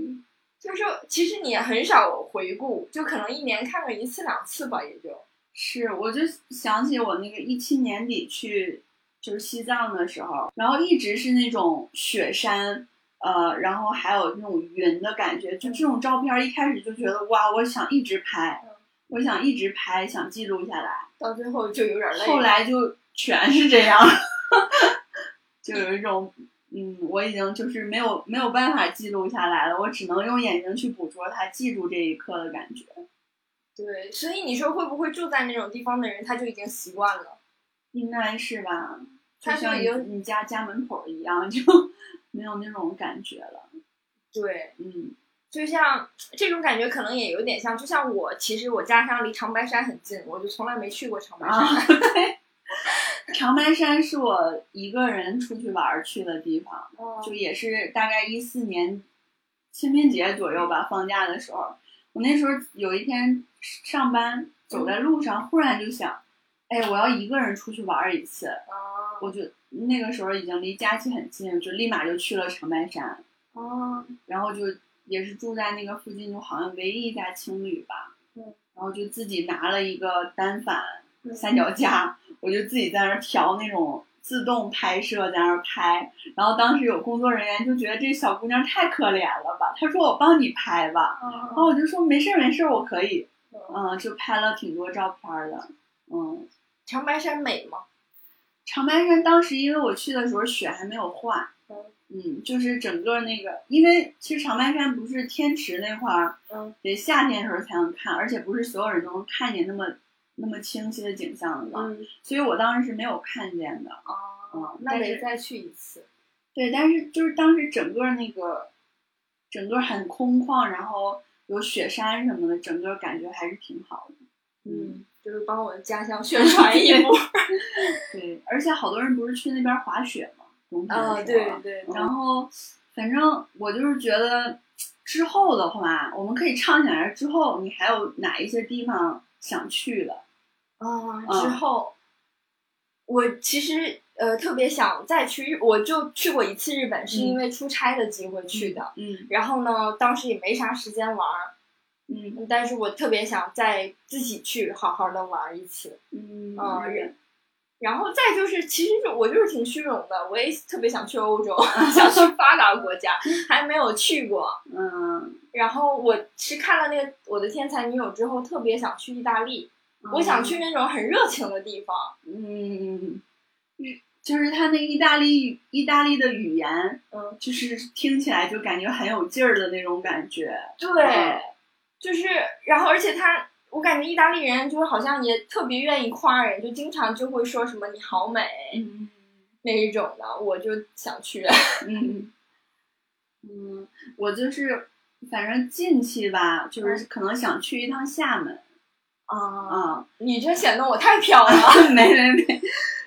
就是说其实你很少回顾，就可能一年看个一次两次吧，也就是我就想起我那个2017年底去就是西藏的时候，然后一直是那种雪山然后还有那种云的感觉，就这种照片一开始就觉得哇，我想一直拍，想记录下来，到最后就有点累，后来就全是这样。就有一种我已经就是没有办法记录下来了，我只能用眼睛去捕捉它，记住这一刻的感觉。对，所以你说会不会住在那种地方的人他就已经习惯了，应该是吧。它就有你家家门口一样，就没有那种感觉了。对，嗯，就像这种感觉可能也有点像，就像我其实我家乡离长白山很近，我就从来没去过长白山。啊，对，长白山是我一个人出去玩去的地方，就也是大概14年清明节左右吧，放假的时候，我那时候有一天上班走在路上，忽然就想，哎，我要一个人出去玩一次。我就那个时候已经离假期很近，就立马就去了长白山。然后就也是住在那个附近，就好像唯一一家青旅吧。然后就自己拿了一个单反三脚架，我就自己在那儿调那种自动拍摄，在那儿拍。然后当时有工作人员就觉得这小姑娘太可怜了吧，她说我帮你拍吧。然后我就说没事没事，我可以。就拍了挺多照片的。长白山美吗？长白山当时因为我去的时候雪还没有化。就是整个那个，因为其实长白山不是天池那块儿，得夏天的时候才能看，而且不是所有人都能看见那么清晰的景象的。所以我当时是没有看见的。那得再去一次。对，但是就是当时整个很空旷，然后有雪山什么的，整个感觉还是挺好的。就是帮我家乡宣传一波。对，而且好多人不是去那边滑雪吗？对对。然后反正我就是觉得之后的话，我们可以畅想一下之后你还有哪一些地方想去的。之后我其实特别想再去，我就去过一次日本，是因为出差的机会去的。然后呢，当时也没啥时间玩。但是我特别想再自己去好好的玩一次。然后再就是其实我就是挺虚荣的，我也特别想去欧洲，想去发达国家，还没有去过。然后我是看了那个《我的天才女友》之后特别想去意大利。我想去那种很热情的地方。就是他那意大利的语言，就是听起来就感觉很有劲儿的那种感觉。对。就是然后而且我感觉意大利人就是好像也特别愿意夸人，就经常就会说什么你好美，那一种的，我就想去。我就是反正近期吧，就是可能想去一趟厦门。你这显得我太飘了。没，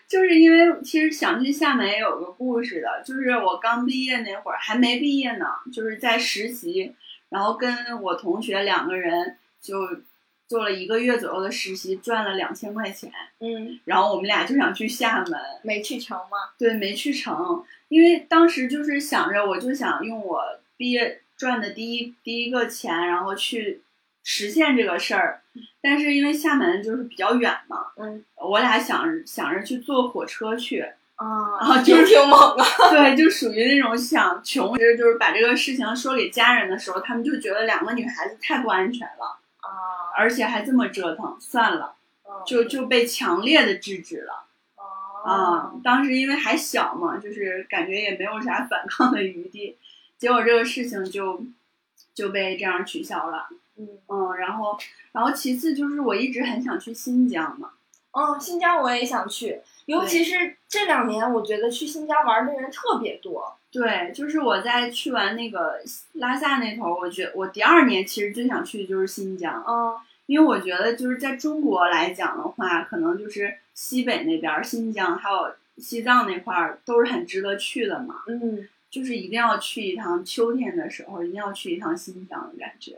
就是因为其实想去厦门也有个故事的，就是我刚毕业那会儿，还没毕业呢，就是在实习，然后跟我同学两个人就做了1个月左右的实习，赚了2000块钱。然后我们俩就想去厦门，没去成吗？对，没去成，因为当时就是想着，我就想用我毕业赚的第一个钱，然后去实现这个事儿。但是因为厦门就是比较远嘛，我俩想着去坐火车去。然后就挺猛的。对，就属于那种想穷，就是把这个事情说给家人的时候，他们就觉得2个女孩子太不安全了。而且还这么折腾，算了，就被强烈的制止了。当时因为还小嘛，就是感觉也没有啥反抗的余地，结果这个事情就被这样取消了。然后其次就是我一直很想去新疆嘛。新疆我也想去，尤其是这2年，我觉得去新疆玩的人特别多。对，就是我在去完那个拉萨那头，我第2年其实最想去的就是新疆。因为我觉得就是在中国来讲的话，可能就是西北那边，新疆还有西藏那块儿都是很值得去的嘛。就是一定要去一趟，秋天的时候一定要去一趟新疆的感觉。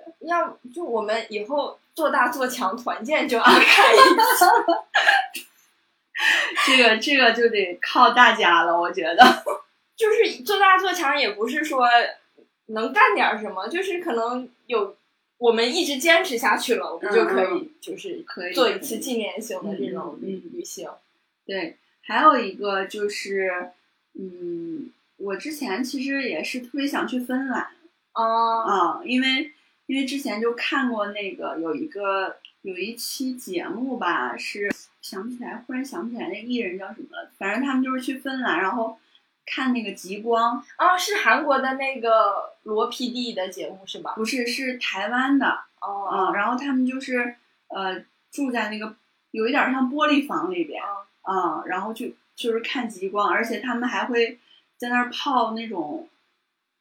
就我们以后做大做强团建就安排一下。这个就得靠大家了，我觉得。就是做大做强也不是说能干点什么，就是可能我们一直坚持下去了，我们就可以就是做一次纪念性的这种旅行。对，还有一个就是我之前其实也是特别想去芬兰。因为之前就看过那个有一期节目吧，是忽然想不起来那艺人叫什么了，反正他们就是去芬兰，然后看那个极光。是韩国的那个罗 PD 的节目是吧？不是，是台湾的。然后他们就是住在那个有一点像玻璃房里边。然后就就是看极光，而且他们还会在那儿泡那种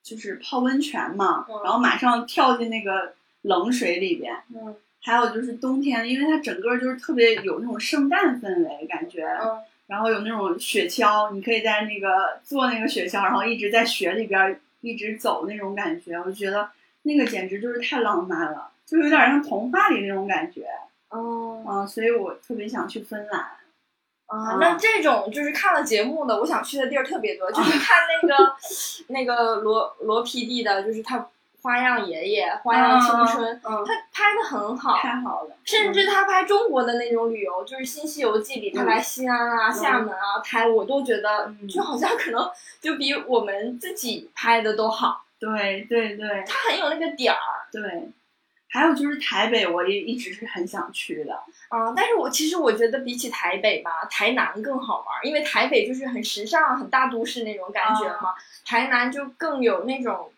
就是泡温泉嘛，然后马上跳进那个冷水里边。嗯，还有就是冬天，因为它整个就是特别有那种圣诞氛围感觉，嗯，然后有那种雪橇，你可以在那个坐那个雪橇，然后一直在雪里边一直走那种感觉，我觉得那个简直就是太浪漫了，就有点像童话里那种感觉。哦，啊，所以我特别想去芬兰。啊，那这种就是看了节目的，我想去的地儿特别多，就是看那个罗PD 的，就是他花样爷爷、花样青春，他拍的很好，太好了。甚至他拍中国的那种旅游，就是《新西游记》里他来西安啊、厦门啊拍，我都觉得就好像可能就比我们自己拍的都好。对对对，他很有那个点儿。对。还有就是台北，我也一直是很想去的啊，但是我觉得比起台北吧，台南更好玩，因为台北就是很时尚、很大都市那种感觉嘛，台南就更有那种，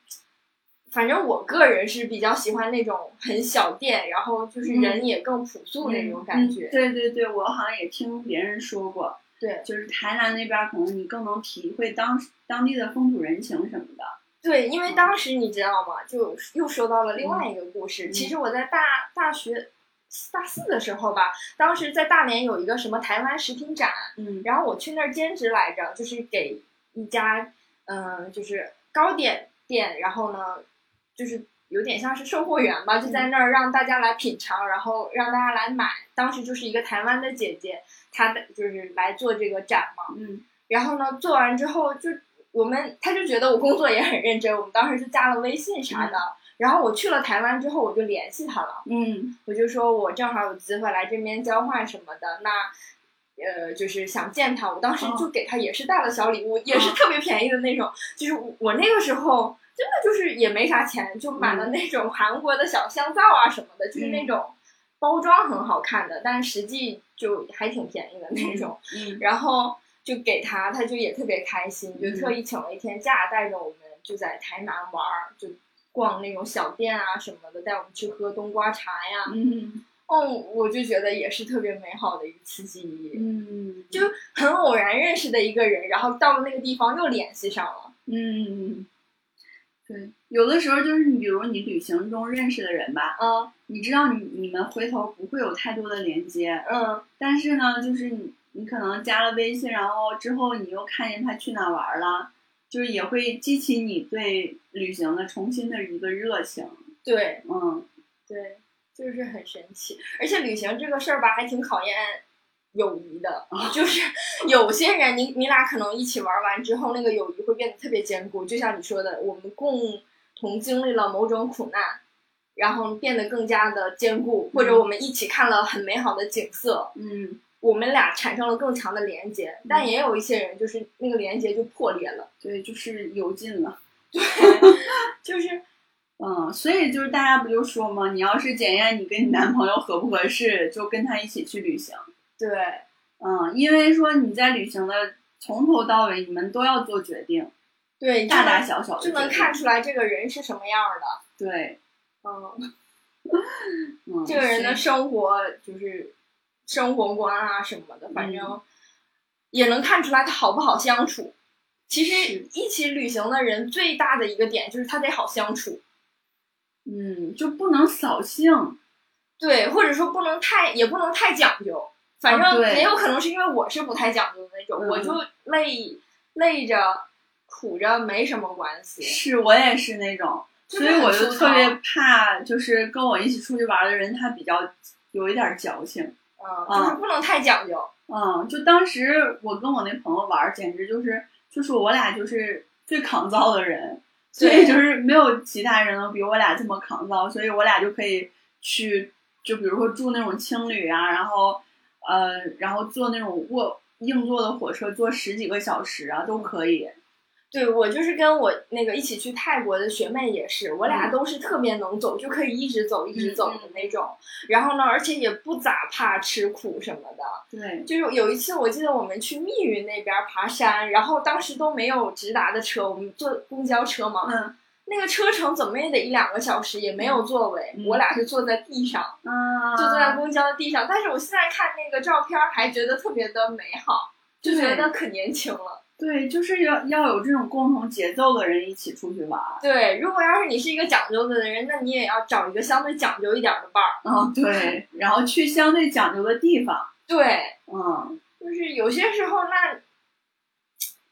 反正我个人是比较喜欢那种很小店，然后就是人也更朴素那种感觉。对对对，我好像也听别人说过，对，就是台南那边可能你更能体会当地的风土人情什么的。对，因为当时你知道吗？就又说到了另外一个故事。其实我在大四的时候吧，当时在大连有一个什么台湾食品展，然后我去那儿兼职来着，就是给一家就是糕点店，然后呢，就是有点像是售货员吧，就在那儿让大家来品尝，然后让大家来买。当时就是一个台湾的姐姐，她就是来做这个展嘛，然后呢，做完之后就。他就觉得我工作也很认真，我们当时就加了微信啥的，然后我去了台湾之后我就联系他了，我就说我正好有机会来这边交换什么的，那就是想见他，我当时就给他也是带了小礼物，也是特别便宜的那种，就是我那个时候真的就是也没啥钱，就买了那种韩国的小香皂啊什么的，就是那种包装很好看的，但实际就还挺便宜的那种，然后就给他就也特别开心，就特意请了一天假，带着我们就在台南玩，就逛那种小店啊什么的，带我们去喝冬瓜茶呀，我就觉得也是特别美好的一次记忆，就很偶然认识的一个人，然后到了那个地方又联系上了，对，有的时候就是你比如你旅行中认识的人吧，你知道你们回头不会有太多的连接，但是呢，就是你可能加了微信，然后之后你又看见他去哪玩了，就是也会激起你对旅行的重新的一个热情。对，对，就是很神奇。而且旅行这个事儿吧，还挺考验友谊的，就是有些人你俩可能一起玩完之后，那个友谊会变得特别坚固，就像你说的，我们共同经历了某种苦难。然后变得更加的坚固，或者我们一起看了很美好的景色，我们俩产生了更强的连接，但也有一些人就是那个连接就破裂了，对，就是油尽了，对，就是，所以就是大家不就说嘛，你要是检验你跟你男朋友合不合适，就跟他一起去旅行，对，因为说你在旅行的从头到尾，你们都要做决定，对，大小小的就能看出来这个人是什么样的，对。这个人的生活就是生活观啊什么的，反正也能看出来他好不好相处。其实一起旅行的人最大的一个点就是他得好相处，就不能扫兴，对，或者说不能太讲究，反正也有可能是因为我是不太讲究的那种，我就累着苦着没什么关系，是我也是那种。所以我就特别怕，就是跟我一起出去玩的人，他比较有一点矫情，就是不能太讲究，就当时我跟我那朋友玩，简直就是我俩就是最抗造的人，所以就是没有其他人能比我俩这么抗造，所以我俩就可以去，就比如说住那种青旅啊，然后坐那种硬座的火车，坐十几个小时啊，都可以。对，我就是跟我那个一起去泰国的学妹也是，我俩都是特别能走，就可以一直走的那种，然后呢而且也不咋怕吃苦什么的，对，就是有一次我记得我们去密云那边爬山，然后当时都没有直达的车，我们坐公交车嘛，那个车程怎么也得1-2个小时，也没有座位，我俩是坐在地上，就坐在公交的地上，但是我现在看那个照片还觉得特别的美好，就觉得可年轻了。对，就是要有这种共同节奏的人一起出去玩。对，如果要是你是一个讲究的人，那你也要找一个相对讲究一点的伴儿。嗯，对，然后去相对讲究的地方。对，嗯，就是有些时候那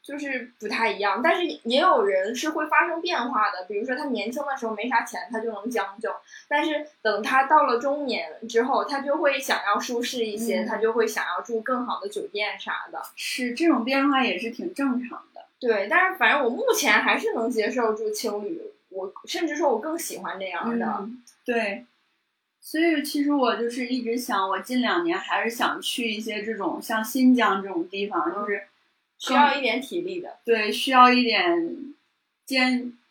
就是不太一样，但是也有人是会发生变化的，比如说他年轻的时候没啥钱他就能将就，但是等他到了中年之后他就会想要舒适一些，他就会想要住更好的酒店啥的。是，这种变化也是挺正常的。对，但是反正我目前还是能接受住青旅，我甚至说我更喜欢这样的。对，所以其实我就是一直想，我近2年还是想去一些这种像新疆这种地方，就是需要一点体力的。对，需要一点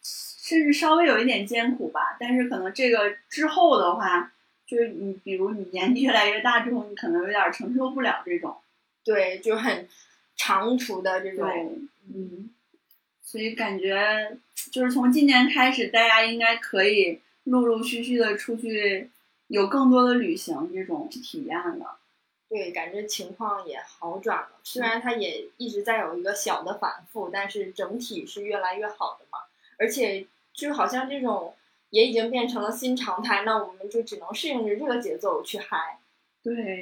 甚至稍微有一点艰苦吧。但是可能这个之后的话，就是你比如你年纪越来越大之后，你可能有点承受不了这种。对，就很长途的这种。嗯，所以感觉就是从今年开始，大家应该可以陆陆续续的出去，有更多的旅行这种体验了。对，感觉情况也好转了，虽然它也一直在有一个小的反复，但是整体是越来越好的嘛。而且就好像这种也已经变成了新常态，那我们就只能适应着这个节奏去嗨。对，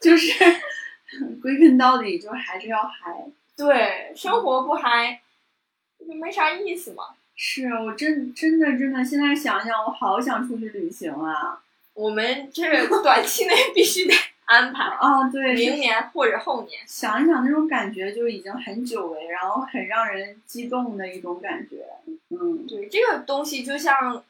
就是归根到底就还是要嗨。对，生活不嗨就没啥意思嘛。是，我真的现在想想，我好想出去旅行啊。我们这个短期内必须得安排啊，对，明年或者后年。想一想那种感觉就已经很久违，然后很让人激动的一种感觉。嗯，对，这个东西就像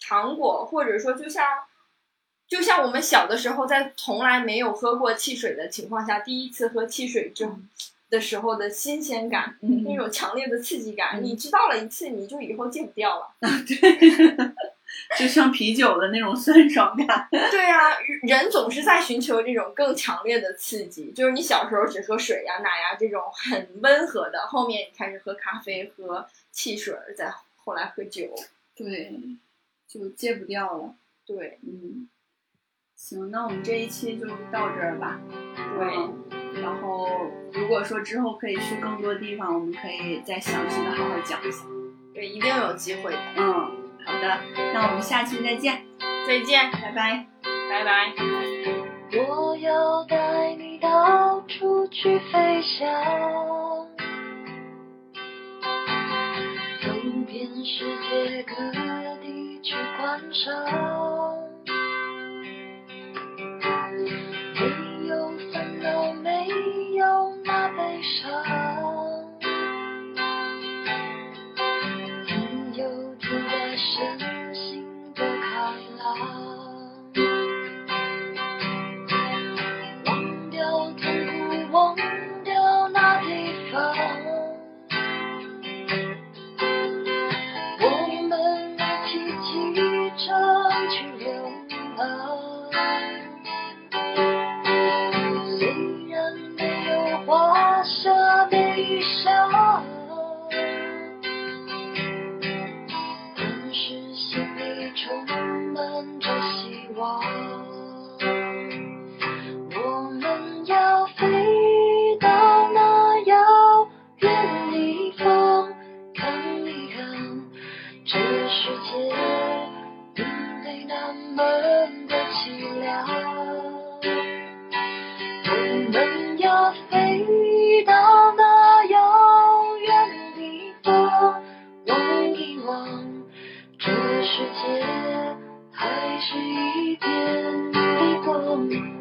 糖果，或者说就像我们小的时候在从来没有喝过汽水的情况下，第一次喝汽水的时候的新鲜感，那种强烈的刺激感，你知道了一次你就以后戒不掉了。对。就像啤酒的那种酸爽感。对啊，人总是在寻求这种更强烈的刺激。就是你小时候只喝水呀、奶呀这种很温和的，后面你开始喝咖啡、喝汽水，再后来喝酒。对，就戒不掉了。对，嗯，行，那我们这一期就到这儿吧。对，然后如果说之后可以去更多地方，我们可以再详细的好好讲一下。对，一定有机会的。嗯。好的，那我们下期再见。再见，拜拜，拜拜。我要带你到处去飞翔，走遍世界各地去观赏，没有烦恼，没有那悲伤。身心都开朗，忘掉痛苦，忘掉那地方。我们一起启程去流浪，虽然没有华厦悲伤。充满着希望，我们要飞到那遥远地方，看一看这世界并非那么的凄凉。我们要飞到那遥远地方，望一望这世界还是一片的光。